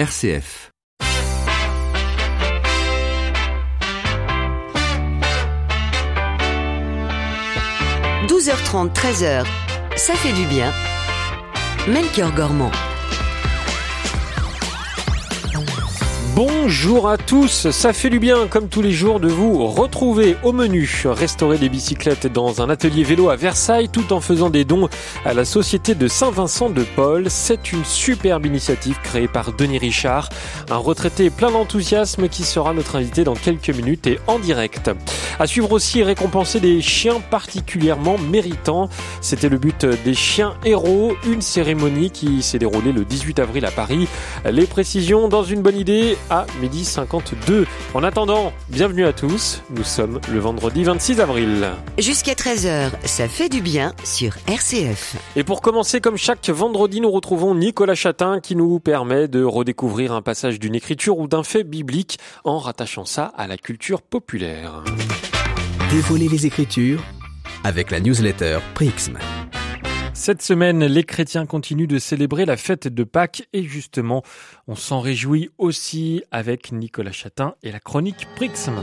RCF. « 12h30, 13h, ça fait du bien. » Melchior Gormand. Bonjour à tous, ça fait du bien comme tous les jours de vous retrouver au menu. Restaurer des bicyclettes dans un atelier vélo à Versailles tout en faisant des dons à la société de Saint-Vincent-de-Paul. C'est une superbe initiative créée par Denis Richard, un retraité plein d'enthousiasme qui sera notre invité dans quelques minutes et en direct. À suivre aussi, récompenser des chiens particulièrement méritants. C'était le but des Chiens Héros, une cérémonie qui s'est déroulée le 18 avril à Paris. Les précisions dans une bonne idée à 12h52. En attendant, bienvenue à tous. Nous sommes le vendredi 26 avril. Jusqu'à 13h, ça fait du bien sur RCF. Et pour commencer, comme chaque vendredi, nous retrouvons Nicolas Chatin qui nous permet de redécouvrir un passage d'une écriture ou d'un fait biblique en rattachant ça à la culture populaire. Dévoiler les écritures avec la newsletter Prixm. Cette semaine, les chrétiens continuent de célébrer la fête de Pâques et justement, on s'en réjouit aussi avec Nicolas Chatin et la chronique Prixm.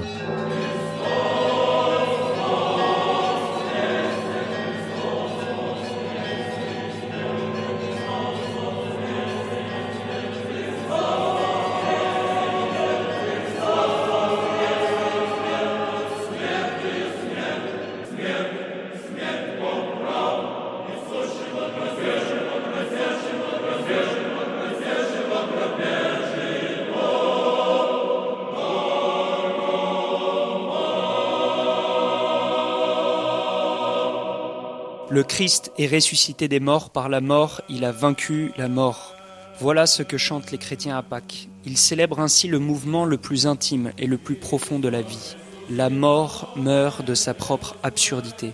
Le Christ est ressuscité des morts par la mort, il a vaincu la mort. Voilà ce que chantent les chrétiens à Pâques. Ils célèbrent ainsi le mouvement le plus intime et le plus profond de la vie. La mort meurt de sa propre absurdité.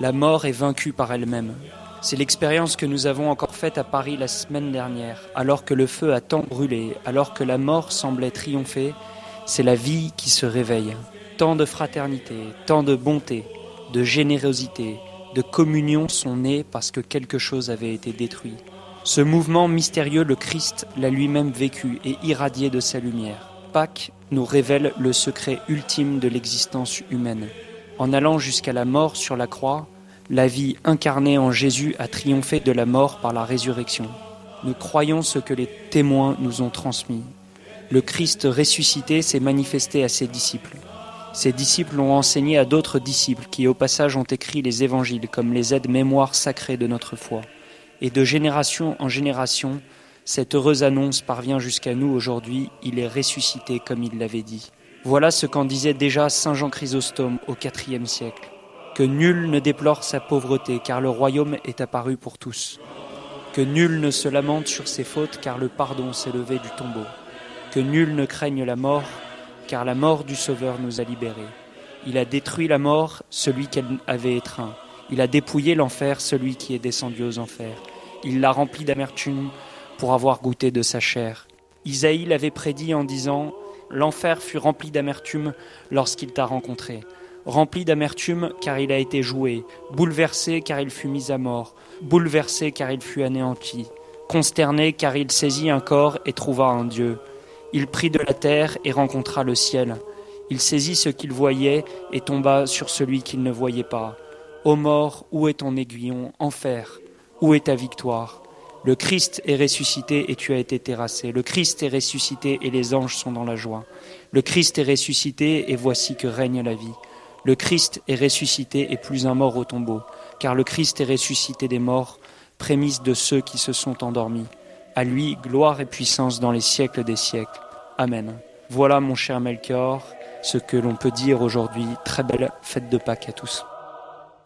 La mort est vaincue par elle-même. C'est l'expérience que nous avons encore faite à Paris la semaine dernière. Alors que le feu a tant brûlé, alors que la mort semblait triompher, c'est la vie qui se réveille. Tant de fraternité, tant de bonté, de générosité, de communion sont nés parce que quelque chose avait été détruit. Ce mouvement mystérieux, le Christ l'a lui-même vécu et irradié de sa lumière. Pâques nous révèle le secret ultime de l'existence humaine. En allant jusqu'à la mort sur la croix, la vie incarnée en Jésus a triomphé de la mort par la résurrection. Nous croyons ce que les témoins nous ont transmis. Le Christ ressuscité s'est manifesté à ses disciples. Ses disciples l'ont enseigné à d'autres disciples qui, au passage, ont écrit les évangiles comme les aides-mémoires sacrées de notre foi. Et de génération en génération, cette heureuse annonce parvient jusqu'à nous aujourd'hui. Il est ressuscité comme il l'avait dit. Voilà ce qu'en disait déjà saint Jean Chrysostome au IVe siècle. Que nul ne déplore sa pauvreté, car le royaume est apparu pour tous. Que nul ne se lamente sur ses fautes, car le pardon s'est levé du tombeau. Que nul ne craigne la mort, car la mort du Sauveur nous a libérés. Il a détruit la mort, celui qu'elle avait étreint. Il a dépouillé l'enfer, celui qui est descendu aux enfers. Il l'a rempli d'amertume pour avoir goûté de sa chair. Isaïe l'avait prédit en disant « L'enfer fut rempli d'amertume lorsqu'il t'a rencontré. Rempli d'amertume car il a été joué, bouleversé car il fut mis à mort, bouleversé car il fut anéanti, consterné car il saisit un corps et trouva un Dieu. » Il prit de la terre et rencontra le ciel. Il saisit ce qu'il voyait et tomba sur celui qu'il ne voyait pas. Ô mort, où est ton aiguillon? Enfer, où est ta victoire? Le Christ est ressuscité et tu as été terrassé. Le Christ est ressuscité et les anges sont dans la joie. Le Christ est ressuscité et voici que règne la vie. Le Christ est ressuscité et plus un mort au tombeau. Car le Christ est ressuscité des morts, prémisse de ceux qui se sont endormis. À lui, gloire et puissance dans les siècles des siècles. Amen. Voilà, mon cher Melchior, ce que l'on peut dire aujourd'hui. Très belle fête de Pâques à tous.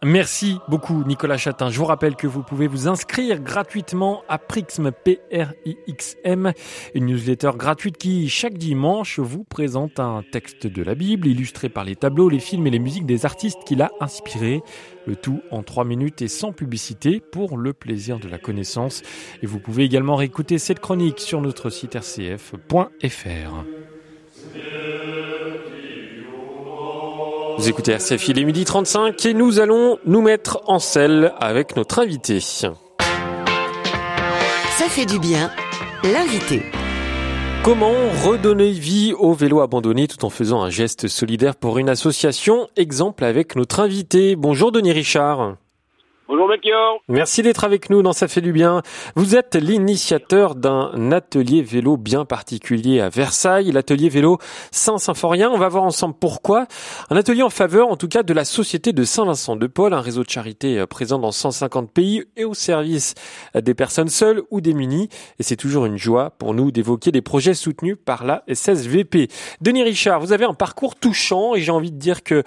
Merci beaucoup, Nicolas Chatin. Je vous rappelle que vous pouvez vous inscrire gratuitement à Prixm, P-R-I-X-M, une newsletter gratuite qui, chaque dimanche, vous présente un texte de la Bible, illustré par les tableaux, les films et les musiques des artistes qui l'a inspiré. Le tout en 3 minutes et sans publicité pour le plaisir de la connaissance. Et vous pouvez également réécouter cette chronique sur notre site rcf.fr. Vous écoutez RCF, il est 12h35 et nous allons nous mettre en selle avec notre invité. Ça fait du bien, l'invité. Comment redonner vie au vélo abandonné tout en faisant un geste solidaire pour une association? Exemple avec notre invité. Bonjour Denis Richard. Bonjour Melchior. Merci d'être avec nous dans Ça fait du bien. Vous êtes l'initiateur d'un atelier vélo bien particulier à Versailles, l'atelier vélo Saint-Symphorien. On va voir ensemble pourquoi. Un atelier en faveur, en tout cas, de la société de Saint-Vincent-de-Paul, un réseau de charité présent dans 150 pays et au service des personnes seules ou démunies. Et c'est toujours une joie pour nous d'évoquer des projets soutenus par la SSVP. Denis Richard, vous avez un parcours touchant et j'ai envie de dire que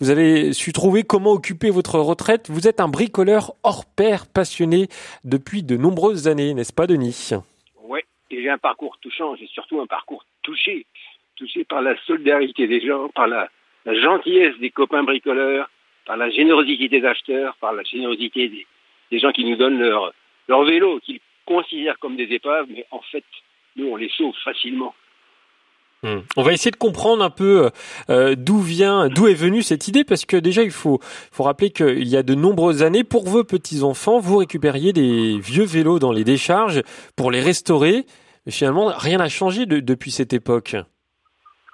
vous avez su trouver comment occuper votre retraite. Vous êtes un bricoleur hors pair, passionné depuis de nombreuses années, n'est-ce pas Denis? Oui, et j'ai un parcours touchant, j'ai surtout un parcours touché par la solidarité des gens, par la gentillesse des copains bricoleurs, par la générosité des acheteurs, par la générosité des gens qui nous donnent leur vélo, qu'ils considèrent comme des épaves, mais en fait, nous, on les sauve facilement. On va essayer de comprendre un peu d'où est venue cette idée, parce que déjà il faut rappeler qu'il y a de nombreuses années, pour vos petits enfants, vous récupériez des vieux vélos dans les décharges pour les restaurer. Mais finalement, rien n'a changé depuis cette époque.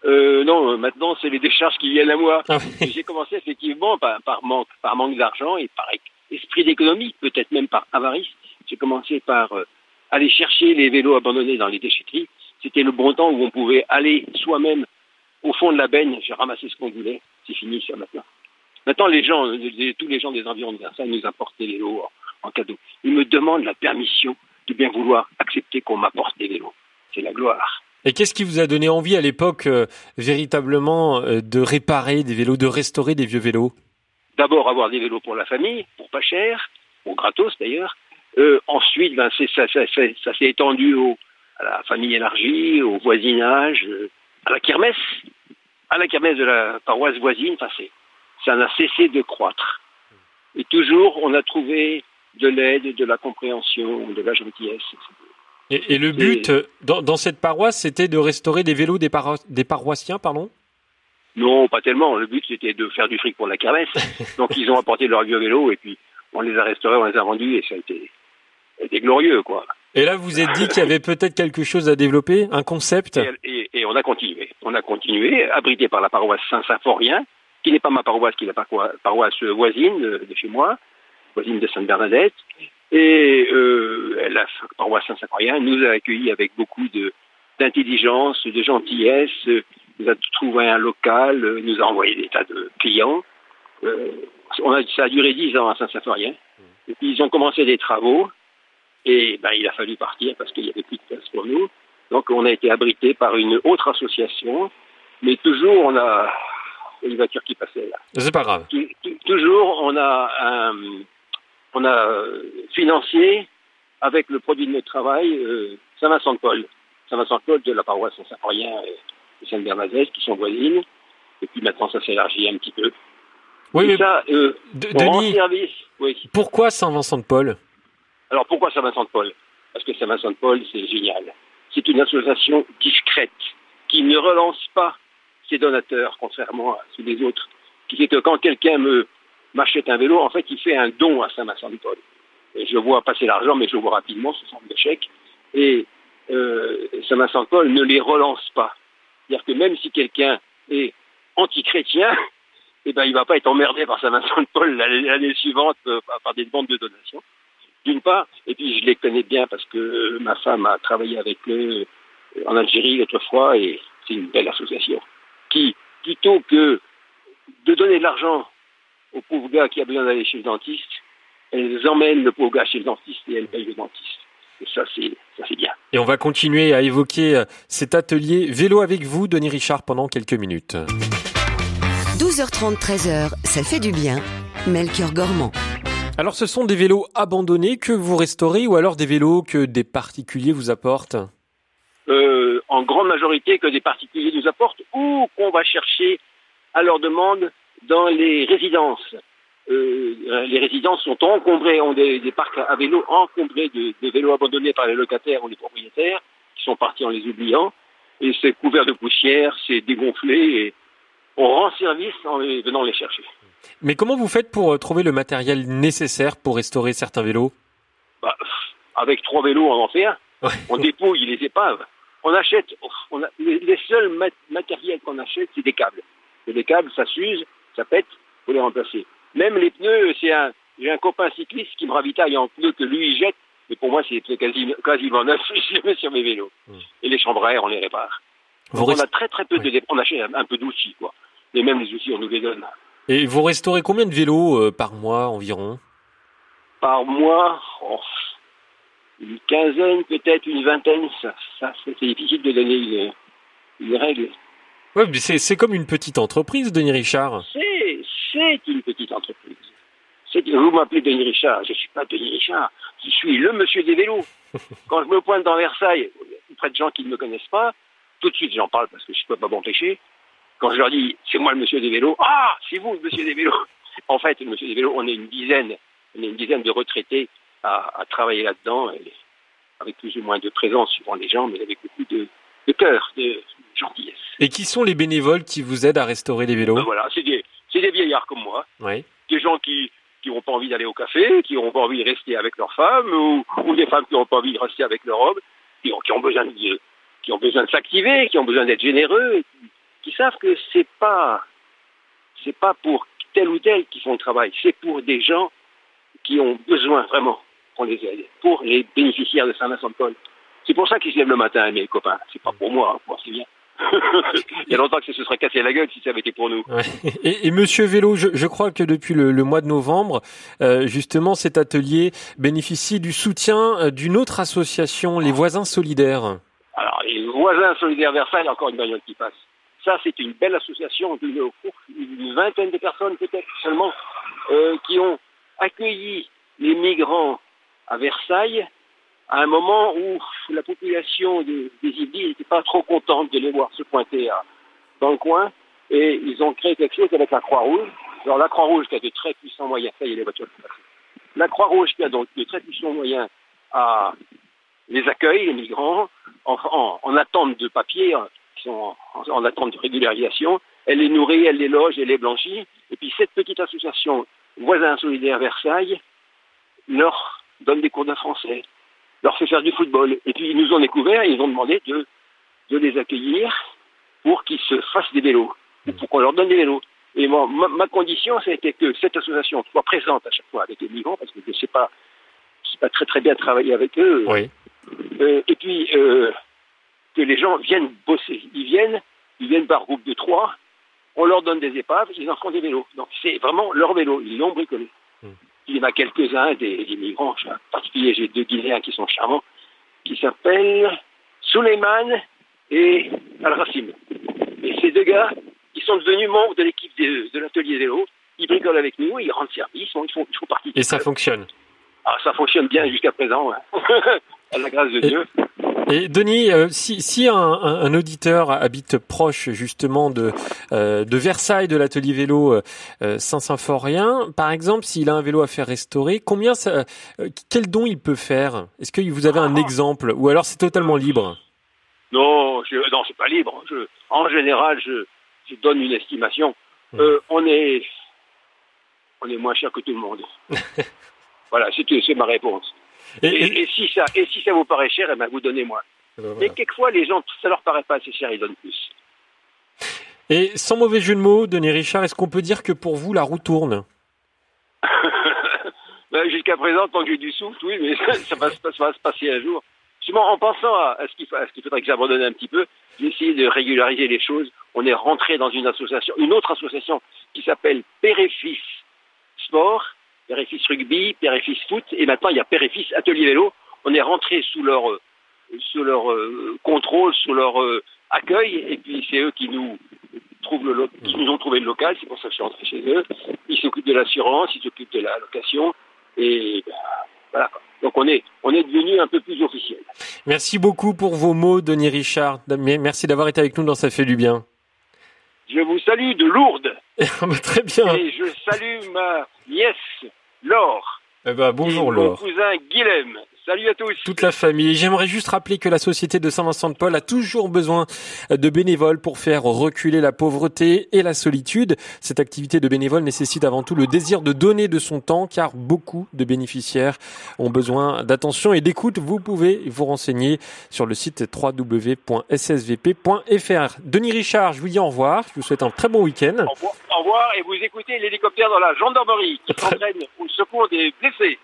Non, maintenant c'est les décharges qui viennent à moi. Ah oui. J'ai commencé effectivement par manque d'argent et par esprit d'économie, peut-être même par avarice. J'ai commencé par aller chercher les vélos abandonnés dans les déchetteries. C'était le bon temps où on pouvait aller soi-même au fond de la benne. J'ai ramassé ce qu'on voulait. C'est fini, ça, maintenant. Maintenant, tous les gens des environs de Versailles nous apportent des vélos en cadeau. Ils me demandent la permission de bien vouloir accepter qu'on m'apporte des vélos. C'est la gloire. Et qu'est-ce qui vous a donné envie à l'époque, véritablement, de réparer des vélos, de restaurer des vieux vélos? D'abord, avoir des vélos pour la famille, pour pas cher, pour gratos d'ailleurs. Ensuite, ça s'est étendu à la famille élargie, au voisinage, à la kermesse de la paroisse voisine. Ça n'a cessé de croître. Et toujours, on a trouvé de l'aide, de la compréhension, de la gentillesse. Et le but, dans cette paroisse, c'était de restaurer des vélos des paroissiens, pardon ? Non, pas tellement. Le but, c'était de faire du fric pour la kermesse. Donc, ils ont apporté leurs vieux vélos et puis on les a restaurés, on les a vendus et ça a été glorieux, quoi. Et là, vous êtes dit qu'il y avait peut-être quelque chose à développer, un concept. Et on a continué. Abrité par la paroisse Saint-Symphorien, qui n'est pas ma paroisse, qui est la paroisse voisine de chez moi, voisine de Sainte-Bernadette. Et la paroisse Saint-Symphorien nous a accueillis avec beaucoup d'intelligence, de gentillesse, nous a trouvé un local, nous a envoyé des tas de clients. Ça a duré 10 ans à Saint-Symphorien. Et puis, ils ont commencé des travaux. Et il a fallu partir parce qu'il n'y avait plus de place pour nous. Donc on a été abrité par une autre association, mais toujours on a une voiture qui passait là. C'est pas grave. Toujours on a financé avec le produit de notre travail Saint-Vincent-de-Paul de la paroisse Saint-Symphorien et Sainte-Bernadette qui sont voisines. Et puis maintenant ça s'élargit un petit peu. Oui, et mais ça, Denis, service. Oui. Pourquoi Saint-Vincent-de-Paul? Alors pourquoi Saint-Vincent-de-Paul? Parce que Saint-Vincent-de-Paul, c'est génial. C'est une association discrète qui ne relance pas ses donateurs, contrairement à ceux des autres. Ce qui fait que quand quelqu'un m'achète un vélo, en fait, il fait un don à Saint-Vincent-de-Paul. Et je vois passer l'argent, mais je vois rapidement sous forme de chèque. Et Saint-Vincent-de-Paul ne les relance pas. C'est-à-dire que même si quelqu'un est anti-chrétien, il ne va pas être emmerdé par Saint-Vincent-de-Paul l'année suivante par des demandes de donations. D'une part, et puis je les connais bien parce que ma femme a travaillé avec eux en Algérie autrefois et c'est une belle association qui, plutôt que de donner de l'argent au pauvre gars qui a besoin d'aller chez le dentiste, elles emmènent le pauvre gars chez le dentiste et elles payent le dentiste. Et ça c'est bien. Et on va continuer à évoquer cet atelier vélo avec vous, Denis Richard, pendant quelques minutes. 12h30, 13h, ça fait du bien. Melchior Gormand. Alors, ce sont des vélos abandonnés que vous restaurez ou alors des vélos que des particuliers vous apportent? En grande majorité que des particuliers nous apportent ou qu'on va chercher à leur demande dans les résidences. Les résidences sont encombrées, ont des parcs à vélos encombrés de vélos abandonnés par les locataires ou les propriétaires qui sont partis en les oubliant. Et c'est couvert de poussière, c'est dégonflé et on rend service en venant les chercher. Mais comment vous faites pour trouver le matériel nécessaire pour restaurer certains vélos? Avec 3 vélos, on en fait un. On dépouille les épaves. On achète, les seuls matériels qu'on achète, c'est des câbles. Et les câbles, ça s'use, ça pète, il faut les remplacer. Même les pneus, j'ai un copain cycliste qui me ravitaille en pneus que lui, il jette, mais pour moi, c'est des pneus quasiment neufs sur mes vélos. Mmh. Et les chambres à air, on les répare. On a très peu de... On achète un peu d'outils, quoi. Et même les outils, on nous les donne. Et vous restaurez combien de vélos par mois environ ? Par mois, une quinzaine, peut-être une vingtaine. Ça c'est difficile de donner une règle. Oui, mais c'est comme une petite entreprise, Denis Richard. C'est une petite entreprise. Vous m'appelez Denis Richard, je ne suis pas Denis Richard. Je suis le monsieur des vélos. Quand je me pointe dans Versailles, auprès de gens qui ne me connaissent pas, tout de suite j'en parle parce que je ne peux pas m'empêcher. Quand je leur dis, c'est moi le monsieur des vélos, ah, c'est vous le monsieur des vélos. En fait, le monsieur des vélos, on est une dizaine de retraités à travailler là-dedans, avec plus ou moins de présence suivant les gens, mais avec beaucoup de cœur, de gentillesse. Et qui sont les bénévoles qui vous aident à restaurer les vélos ? Ben voilà, c'est des vieillards comme moi, oui. Des gens qui n'ont pas envie d'aller au café, qui n'ont pas envie de rester avec leurs femmes, ou des femmes qui n'ont pas envie de rester avec leur homme, qui ont besoin de s'activer, qui ont besoin d'être généreux, et qui savent que c'est pas pour tel ou tel qui font le travail, c'est pour des gens qui ont besoin vraiment qu'on les aide, pour les bénéficiaires de Saint-Vincent-de-Paul. C'est pour ça qu'ils se lèvent le matin, mes copains. C'est pas pour moi, hein, c'est bien. Il y a longtemps que ça se serait cassé la gueule si ça avait été pour nous. Ouais. Et Monsieur Vélo, je crois que depuis le mois de novembre, justement, cet atelier bénéficie du soutien d'une autre association, les Voisins Solidaires. Alors, les Voisins Solidaires Versailles, encore une bagnole qui passe. Ça, c'est une belle association d'une vingtaine de personnes, peut-être seulement, qui ont accueilli les migrants à Versailles à un moment où la population des Yvelines n'était pas trop contente de les voir se pointer dans le coin, et ils ont créé quelque chose avec la Croix-Rouge. Alors la Croix-Rouge qui a de très puissants moyens, ça y est, les voitures sont passées. La Croix-Rouge qui a donc de très puissants moyens à les accueillir, les migrants, en attente de papier, qui sont en attente de régularisation, elle les nourrit, elle les loge, elle les blanchit, et puis cette petite association Voisins Solidaires Versailles leur donne des cours de français, leur fait faire du football. Et puis ils nous ont découvert et ils ont demandé de les accueillir pour qu'ils se fassent des vélos, pour qu'on leur donne des vélos. Et moi, ma condition, c'était que cette association soit présente à chaque fois avec les migrants, parce que je ne sais pas, très très bien travailler avec eux. Oui. Et puis que les gens viennent bosser. Ils viennent par groupe de 3. On leur donne des épaves, ils en font des vélos. Donc c'est vraiment leur vélo, ils l'ont bricolé. Il y en a quelques-uns des migrants, en particulier j'ai 2 Guinéens qui sont charmants, qui s'appellent Souleymane et Al-Rassim. Et ces 2 gars, ils sont devenus membres de l'équipe de l'atelier vélo, ils bricolent avec nous, ils rendent service, ils font partie. Et ça fonctionne. Alors ça fonctionne bien jusqu'à présent, hein. À la grâce de Dieu. Et Denis, si un auditeur habite proche justement de Versailles, de l'atelier vélo Saint-Symphorien, par exemple, s'il a un vélo à faire restaurer, quel don il peut faire ? Est-ce que vous avez un exemple ? Ou alors c'est totalement libre ? Non, c'est pas libre. En général, je donne une estimation. On est moins cher que tout le monde. Voilà, c'est ma réponse. Et si ça vous paraît cher, eh ben vous donnez moins. Voilà. Mais quelquefois, les gens, ça leur paraît pas assez cher, ils donnent plus. Et sans mauvais jeu de mots, Denis Richard, est-ce qu'on peut dire que pour vous, la roue tourne ? Ben, jusqu'à présent, tant que j'ai du souffle, oui, mais ça va se passer un jour. Justement, en pensant à ce qu'il faudrait que j'abandonne un petit peu, j'ai essayé de régulariser les choses. On est rentré dans une autre association qui s'appelle Père et Fils Sport, Père et Fils Rugby, Père et Fils Foot, et maintenant il y a Père et Fils Atelier Vélo. On est rentré sous leur contrôle, sous leur accueil, et puis c'est eux qui nous ont trouvé le local, c'est pour ça que je suis rentré chez eux. Ils s'occupent de l'assurance, ils s'occupent de la location, et ben, voilà. Donc on est devenu un peu plus officiel. Merci beaucoup pour vos mots, Denis Richard. Merci d'avoir été avec nous dans Ça fait du bien. Je vous salue de Lourdes. Très bien. Et je salue ma nièce, Laure. Eh ben, bonjour, Laure. Mon cousin Guilhem. Salut à tous. Toute la famille. J'aimerais juste rappeler que la société de Saint-Vincent-de-Paul a toujours besoin de bénévoles pour faire reculer la pauvreté et la solitude. Cette activité de bénévole nécessite avant tout le désir de donner de son temps, car beaucoup de bénéficiaires ont besoin d'attention et d'écoute. Vous pouvez vous renseigner sur le site www.ssvp.fr. Denis Richard, je vous dis au revoir. Je vous souhaite un très bon week-end. Au revoir et vous écoutez l'hélicoptère dans la gendarmerie qui s'entraîne au secours des blessés.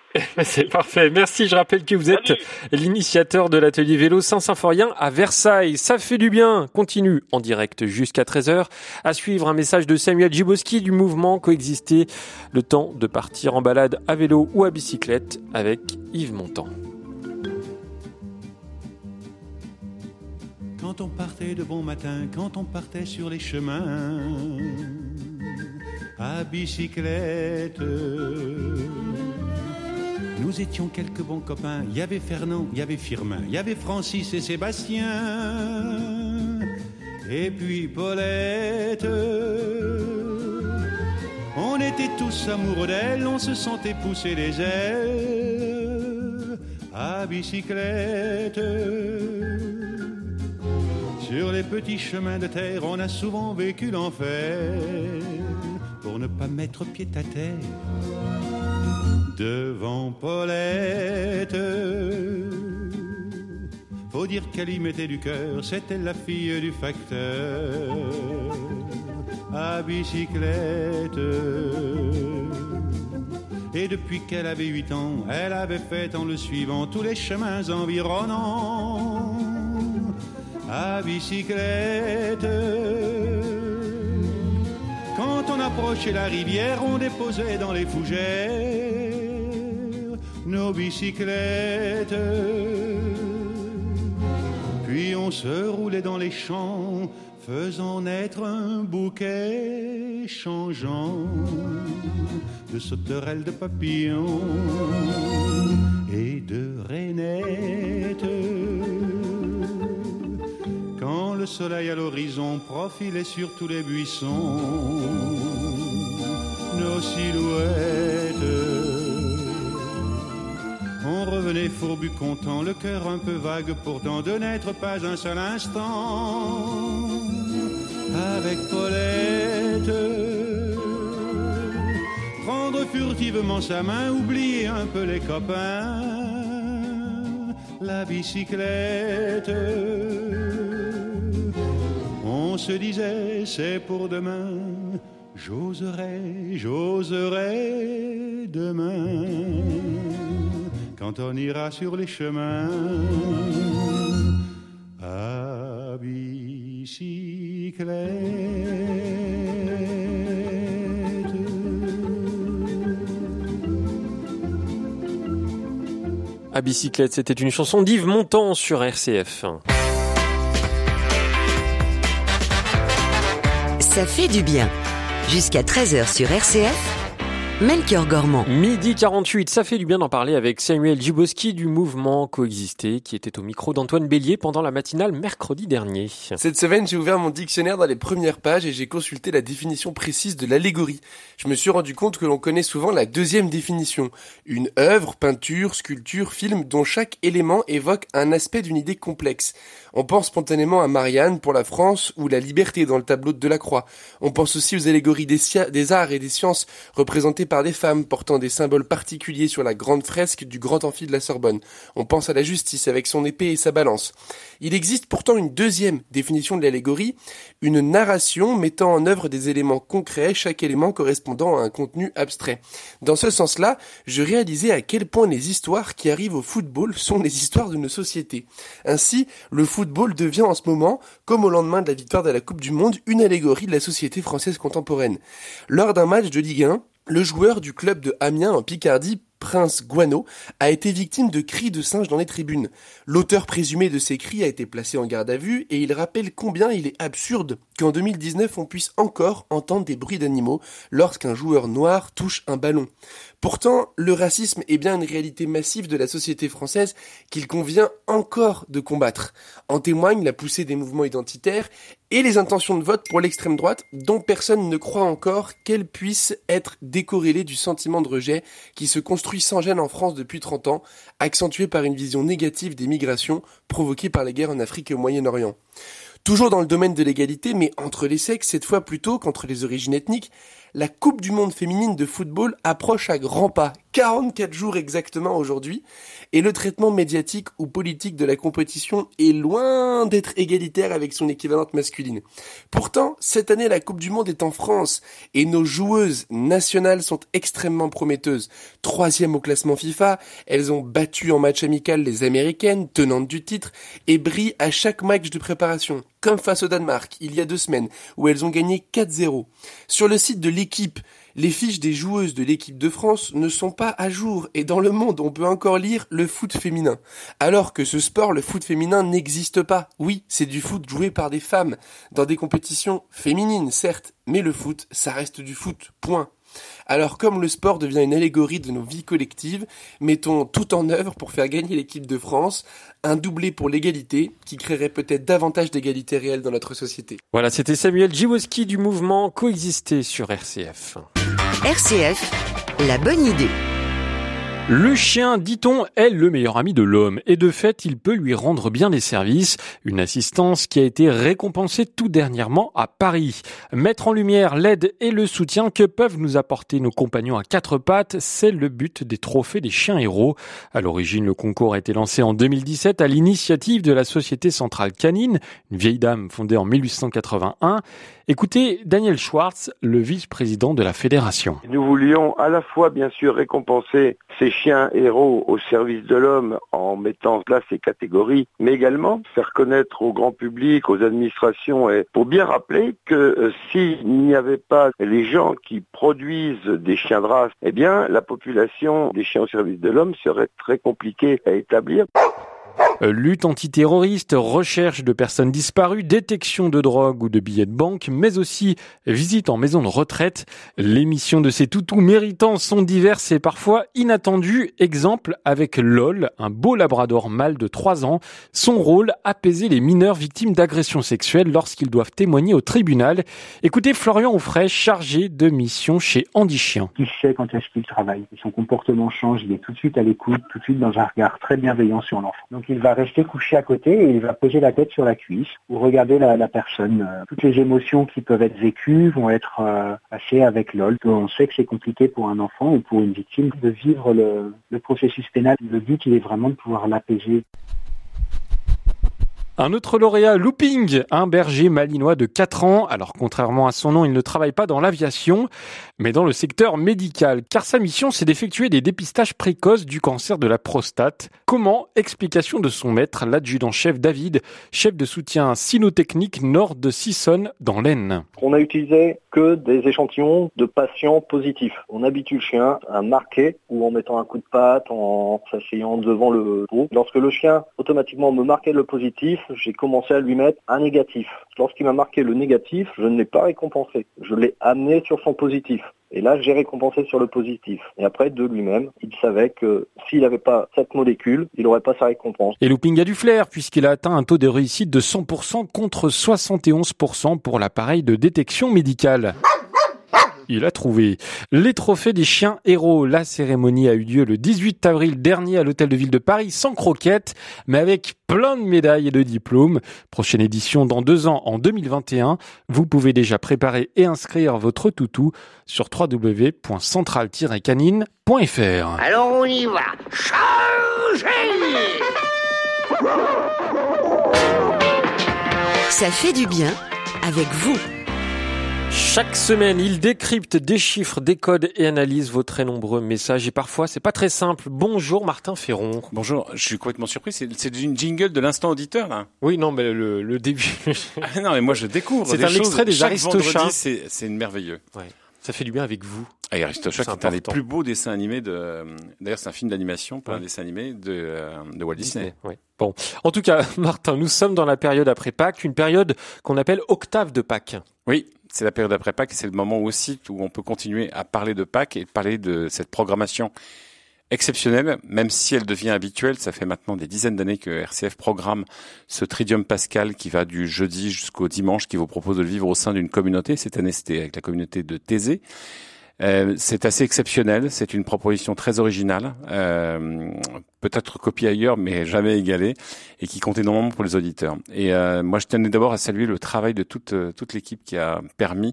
C'est parfait. Merci. Je rappelle que vous êtes l'initiateur de l'atelier vélo Saint-Symphorien à Versailles. Ça fait du bien. Continue en direct jusqu'à 13h. À suivre un message de Samuel Grzybowski du mouvement Coexister. Le temps de partir en balade à vélo ou à bicyclette avec Yves Montand. Quand on partait de bon matin, quand on partait sur les chemins, à bicyclette, nous étions quelques bons copains. Il y avait Fernand, il y avait Firmin, il y avait Francis et Sébastien, et puis Paulette. On était tous amoureux d'elle, on se sentait pousser des ailes à bicyclette. Sur les petits chemins de terre, on a souvent vécu l'enfer pour ne pas mettre pied à terre devant Paulette. Faut dire qu'elle y mettait du cœur, c'était la fille du facteur à bicyclette. Et depuis qu'elle avait 8 ans, elle avait fait en le suivant tous les chemins environnants à bicyclette. Quand on approchait la rivière, on déposait dans les fougères nos bicyclettes, puis on se roulait dans les champs, faisant naître un bouquet changeant de sauterelles, de papillons et de rainettes. Quand le soleil à l'horizon profilait sur tous les buissons nos silhouettes, on revenait fourbu content, le cœur un peu vague pourtant de n'être pas un seul instant avec Paulette. Prendre furtivement sa main, oublier un peu les copains, la bicyclette. On se disait c'est pour demain, j'oserai, j'oserai demain, quand on ira sur les chemins à bicyclette. À bicyclette, c'était une chanson d'Yves Montand sur RCF. Ça fait du bien. Jusqu'à 13h sur RCF. Melchior Gormand. 12h48, ça fait du bien d'en parler avec Samuel Grzybowski du mouvement Coexister, qui était au micro d'Antoine Bélier pendant la matinale mercredi dernier. Cette semaine, j'ai ouvert mon dictionnaire dans les premières pages et j'ai consulté la définition précise de l'allégorie. Je me suis rendu compte que l'on connaît souvent la deuxième définition. Une œuvre, peinture, sculpture, film dont chaque élément évoque un aspect d'une idée complexe. On pense spontanément à Marianne pour la France ou la liberté dans le tableau de Delacroix. On pense aussi aux allégories des arts et des sciences représentées par des femmes portant des symboles particuliers sur la grande fresque du grand amphi de la Sorbonne. On pense à la justice avec son épée et sa balance. Il existe pourtant une deuxième définition de l'allégorie, une narration mettant en œuvre des éléments concrets, chaque élément correspondant à un contenu abstrait. Dans ce sens-là, je réalisais à quel point les histoires qui arrivent au football sont les histoires d'une société. Ainsi, le football devient en ce moment, comme au lendemain de la victoire de la Coupe du Monde, une allégorie de la société française contemporaine. Lors d'un match de Ligue 1, le joueur du club de Amiens en Picardie, Prince Guano, a été victime de cris de singes dans les tribunes. L'auteur présumé de ces cris a été placé en garde à vue et il rappelle combien il est absurde qu'en 2019 on puisse encore entendre des bruits d'animaux lorsqu'un joueur noir touche un ballon. Pourtant, le racisme est bien une réalité massive de la société française qu'il convient encore de combattre. En témoigne la poussée des mouvements identitaires et les intentions de vote pour l'extrême droite dont personne ne croit encore qu'elles puissent être décorrélées du sentiment de rejet qui se construit fruit s'engèle en France depuis 30 ans, accentué par une vision négative des migrations provoquées par les guerres en Afrique et au Moyen-Orient. Toujours dans le domaine de l'égalité, mais entre les sexes, cette fois plutôt qu'entre les origines ethniques, la Coupe du Monde féminine de football approche à grands pas, 44 jours exactement aujourd'hui, et le traitement médiatique ou politique de la compétition est loin d'être égalitaire avec son équivalente masculine. Pourtant, cette année, la Coupe du Monde est en France, et nos joueuses nationales sont extrêmement prometteuses. 3e au classement FIFA, elles ont battu en match amical les Américaines, tenantes du titre, et brillent à chaque match de préparation. Comme face au Danemark, il y a 2 semaines, où elles ont gagné 4-0. Sur le site de l'Équipe, les fiches des joueuses de l'équipe de France ne sont pas à jour, et dans le monde, on peut encore lire le foot féminin. Alors que ce sport, le foot féminin n'existe pas. Oui, c'est du foot joué par des femmes, dans des compétitions féminines, certes, mais le foot, ça reste du foot, point. Alors comme le sport devient une allégorie de nos vies collectives, mettons tout en œuvre pour faire gagner l'équipe de France, un doublé pour l'égalité qui créerait peut-être davantage d'égalité réelle dans notre société. Voilà, c'était Samuel Grzybowski du mouvement Coexister sur RCF. RCF, la bonne idée. Le chien, dit-on, est le meilleur ami de l'homme et de fait, il peut lui rendre bien des services. Une assistance qui a été récompensée tout dernièrement à Paris. Mettre en lumière l'aide et le soutien que peuvent nous apporter nos compagnons à 4 pattes, c'est le but des trophées des Chiens Héros. À l'origine, le concours a été lancé en 2017 à l'initiative de la Société Centrale Canine, une vieille dame fondée en 1881. Écoutez Daniel Schwartz, le vice-président de la fédération. Nous voulions à la fois, bien sûr, récompenser ces chiens héros au service de l'homme en mettant en place ces catégories, mais également faire connaître au grand public, aux administrations, et pour bien rappeler que s'il n'y avait pas les gens qui produisent des chiens de race, eh bien la population des chiens au service de l'homme serait très compliquée à établir. Lutte antiterroriste, recherche de personnes disparues, détection de drogue ou de billets de banque, mais aussi visite en maison de retraite. Les missions de ces toutous méritants sont diverses et parfois inattendues. Exemple avec LOL, un beau labrador mâle de 3 ans. Son rôle, apaiser les mineurs victimes d'agressions sexuelles lorsqu'ils doivent témoigner au tribunal. Écoutez Florian Offray, chargé de mission chez Handi'Chiens. Il sait quand il fait le travail. Son comportement change, il est tout de suite à l'écoute, tout de suite dans un regard très bienveillant sur l'enfant. Donc il va rester couché à côté et il va poser la tête sur la cuisse ou regarder la personne. Toutes les émotions qui peuvent être vécues vont être passées avec LOL. On sait que c'est compliqué pour un enfant ou pour une victime de vivre le processus pénal. Le but, il est vraiment de pouvoir l'apaiser. Un autre lauréat, Looping, un berger malinois de 4 ans. Alors, contrairement à son nom, il ne travaille pas dans l'aviation, mais dans le secteur médical. Car sa mission, c'est d'effectuer des dépistages précoces du cancer de la prostate. Comment ? Explication de son maître, l'adjudant-chef David, chef de soutien cynotechnique nord de Sissonne, dans l'Aisne. On n'a utilisé que des échantillons de patients positifs. On habitue le chien à marquer, ou en mettant un coup de patte, en s'asseyant devant le trou. Lorsque le chien, automatiquement, me marquait le positif, j'ai commencé à lui mettre un négatif. Lorsqu'il m'a marqué le négatif, je ne l'ai pas récompensé. Je l'ai amené sur son positif. Et là, j'ai récompensé sur le positif. Et après, de lui-même, il savait que s'il n'avait pas cette molécule, il n'aurait pas sa récompense. Et Looping a du flair, puisqu'il a atteint un taux de réussite de 100% contre 71% pour l'appareil de détection médicale. Il a trouvé les trophées des chiens héros. La cérémonie a eu lieu le 18 avril dernier à l'hôtel de ville de Paris, sans croquettes, mais avec plein de médailles et de diplômes. Prochaine édition dans 2 ans, en 2021. Vous pouvez déjà préparer et inscrire votre toutou sur www.centrale-canine.fr. Alors on y va. Changez ! Ça fait du bien avec vous. Chaque semaine, il décrypte, déchiffre, décode et analyse vos très nombreux messages. Et parfois, c'est pas très simple. Bonjour Martin Ferron. Bonjour, je suis complètement surpris. C'est une jingle de l'instant auditeur, là. Oui, non, mais le début. Ah non, mais moi je découvre. C'est des un choses. Extrait des Aristochats. C'est merveilleux. Ouais. Ça fait du bien avec vous. Ah, Aristochats, c'est un des plus beaux dessins animés de. D'ailleurs, c'est un film d'animation, pas un dessin animé de Walt Disney. Oui. Bon, en tout cas, Martin, nous sommes dans la période après Pâques, une période qu'on appelle octave de Pâques. Oui. C'est la période après Pâques, c'est le moment aussi où on peut continuer à parler de Pâques et parler de cette programmation exceptionnelle, même si elle devient habituelle. Ça fait maintenant des dizaines d'années que RCF programme ce Triduum Pascal qui va du jeudi jusqu'au dimanche, qui vous propose de le vivre au sein d'une communauté. Cette année, c'était avec la communauté de Thésée. C'est assez exceptionnel, c'est une proposition très originale, peut-être copiée ailleurs mais jamais égalée, et qui compte énormément pour les auditeurs. Et moi je tenais d'abord à saluer le travail de toute l'équipe qui a permis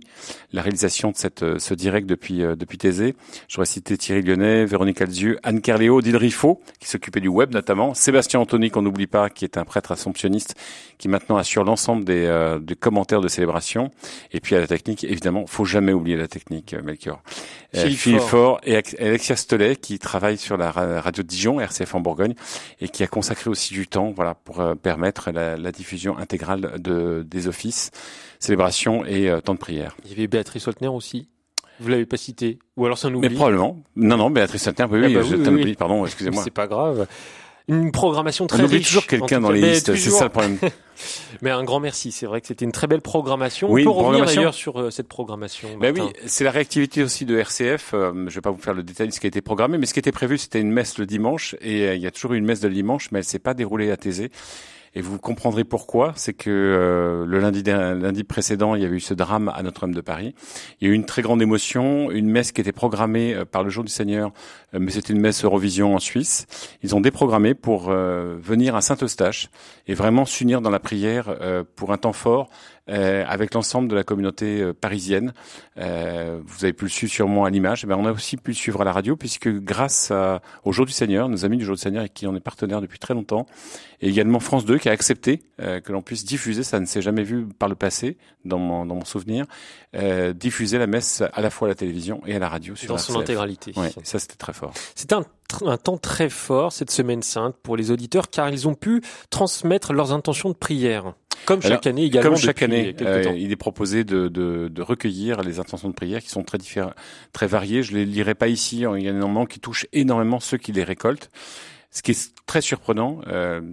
la réalisation de ce direct depuis Thésée. J'aurais cité Thierry Lyonnais, Véronique Alzieux, Anne Carléo, Odile Riffaut qui s'occupait du web notamment, Sébastien Anthony qu'on n'oublie pas, qui est un prêtre assomptionniste qui maintenant assure l'ensemble des commentaires de célébration, et puis à la technique évidemment, faut jamais oublier la technique, Melchior. Philippe Faure et Alexia Stolet qui travaille sur la radio de Dijon, RCF en Bourgogne, et qui a consacré aussi du temps, voilà, pour permettre la diffusion intégrale des offices, célébrations et temps de prière. Il y avait Béatrice Holtner aussi. Vous l'avez pas cité, ou alors c'est un oubli. Mais probablement. Non, Béatrice Holtner. Oui, pardon, excusez-moi. C'est pas grave. Une programmation très riche. On oublie toujours quelqu'un dans les listes, c'est ça le problème. Mais un grand merci, c'est vrai que c'était une très belle programmation. Oui, on peut revenir d'ailleurs sur cette programmation. Ben oui, c'est la réactivité aussi de RCF. Je ne vais pas vous faire le détail de ce qui a été programmé, mais ce qui était prévu, c'était une messe le dimanche, et il y a toujours eu une messe le dimanche, mais elle ne s'est pas déroulée à Thésée. Et vous comprendrez pourquoi, c'est que le lundi précédent, il y avait eu ce drame à Notre-Dame de Paris. Il y a eu une très grande émotion, une messe qui était programmée par le Jour du Seigneur, mais c'était une messe Eurovision en Suisse. Ils ont déprogrammé pour venir à Saint-Eustache et vraiment s'unir dans la prière pour un temps fort avec l'ensemble de la communauté parisienne. Vous avez pu le suivre sûrement à l'image. On a aussi pu le suivre à la radio, puisque grâce au Jour du Seigneur, nos amis du Jour du Seigneur, et qui en est partenaire depuis très longtemps, et également France 2 qui a accepté que l'on puisse diffuser, ça ne s'est jamais vu par le passé, dans mon souvenir, diffuser la messe à la fois à la télévision et à la radio sur RCF. Dans son intégralité. Ouais, ça c'était très fort. C'était un temps très fort, cette semaine sainte, pour les auditeurs, car ils ont pu transmettre leurs intentions de prière. Comme chaque année également. Comme chaque année, il est proposé de recueillir les intentions de prière qui sont très différentes, très variées. Je les lirai pas ici. Il y a énormément qui touchent énormément ceux qui les récoltent. Ce qui est très surprenant,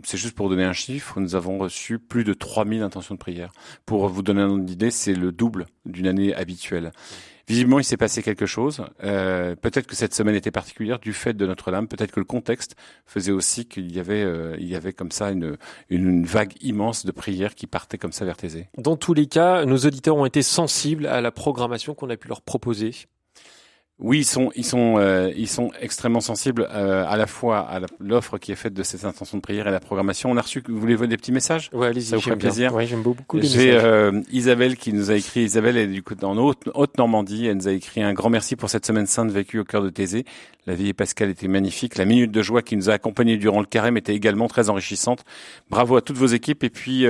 c'est juste pour donner un chiffre, nous avons reçu plus de 3000 intentions de prière. Pour vous donner une idée, c'est le double d'une année habituelle. Visiblement, il s'est passé quelque chose. Peut-être que cette semaine était particulière du fait de Notre-Dame. Peut-être que le contexte faisait aussi qu'il y avait, comme ça une vague immense de prières qui partait comme ça vers Thésée. Dans tous les cas, nos auditeurs ont été sensibles à la programmation qu'on a pu leur proposer. Oui, ils sont extrêmement sensibles à la fois à l'offre qui est faite de ces intentions de prière et à la programmation. On a reçu, vous voulez des petits messages ? Ouais, allez-y, ça vous ferait plaisir. Ouais, j'aime beaucoup les messages. Isabelle qui nous a écrit. Isabelle est du coup en Haute-Normandie. Elle nous a écrit un grand merci pour cette semaine sainte vécue au cœur de Thésée. La veillée pascale était magnifique. La minute de joie qui nous a accompagnés durant le carême était également très enrichissante. Bravo à toutes vos équipes. Et puis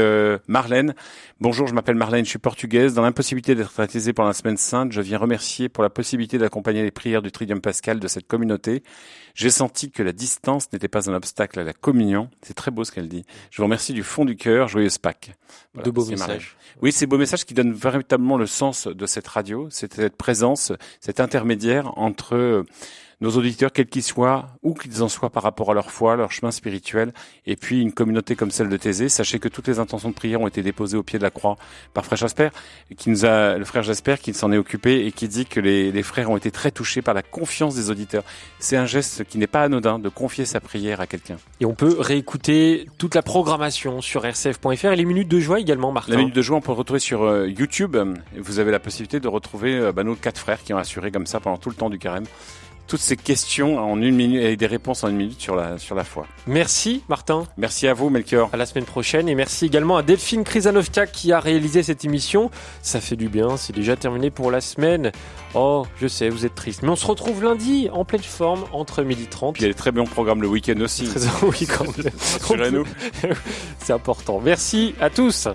Marlène. Bonjour, je m'appelle Marlène, je suis portugaise. Dans l'impossibilité d'être à Thésée pendant la semaine sainte, je viens remercier pour la possibilité d'accompagner les prières du Triduum Pascal de cette communauté. J'ai senti que la distance n'était pas un obstacle à la communion. C'est très beau ce qu'elle dit. Je vous remercie du fond du cœur. Joyeuse Pâques. Voilà, de beaux messages. Oui, ces beaux messages qui donnent véritablement le sens de cette radio, cette présence, cet intermédiaire entre nos auditeurs, quels qu'ils soient, où qu'ils en soient par rapport à leur foi, leur chemin spirituel, et puis une communauté comme celle de Thésée. Sachez que toutes les intentions de prière ont été déposées au pied de la croix par Frère Jasper, le Frère Jasper qui s'en est occupé et qui dit que les frères ont été très touchés par la confiance des auditeurs. C'est un geste qui n'est pas anodin de confier sa prière à quelqu'un. Et on peut réécouter toute la programmation sur rcf.fr et les minutes de joie également, Martin. La minute de joie, on peut le retrouver sur YouTube. Vous avez la possibilité de retrouver nos 4 frères qui ont assuré comme ça pendant tout le temps du carême. Toutes ces questions en une minute et des réponses en une minute sur la foi. Merci Martin. Merci à vous Melchior. À la semaine prochaine, et merci également à Delphine Krizanovka qui a réalisé cette émission. Ça fait du bien, c'est déjà terminé pour la semaine. Oh, je sais, vous êtes triste. Mais on se retrouve lundi en pleine forme entre 12h30. Puis il y a des très bons programmes le week-end aussi. Oui, quand même. Rassurez-nous. C'est important. Merci à tous.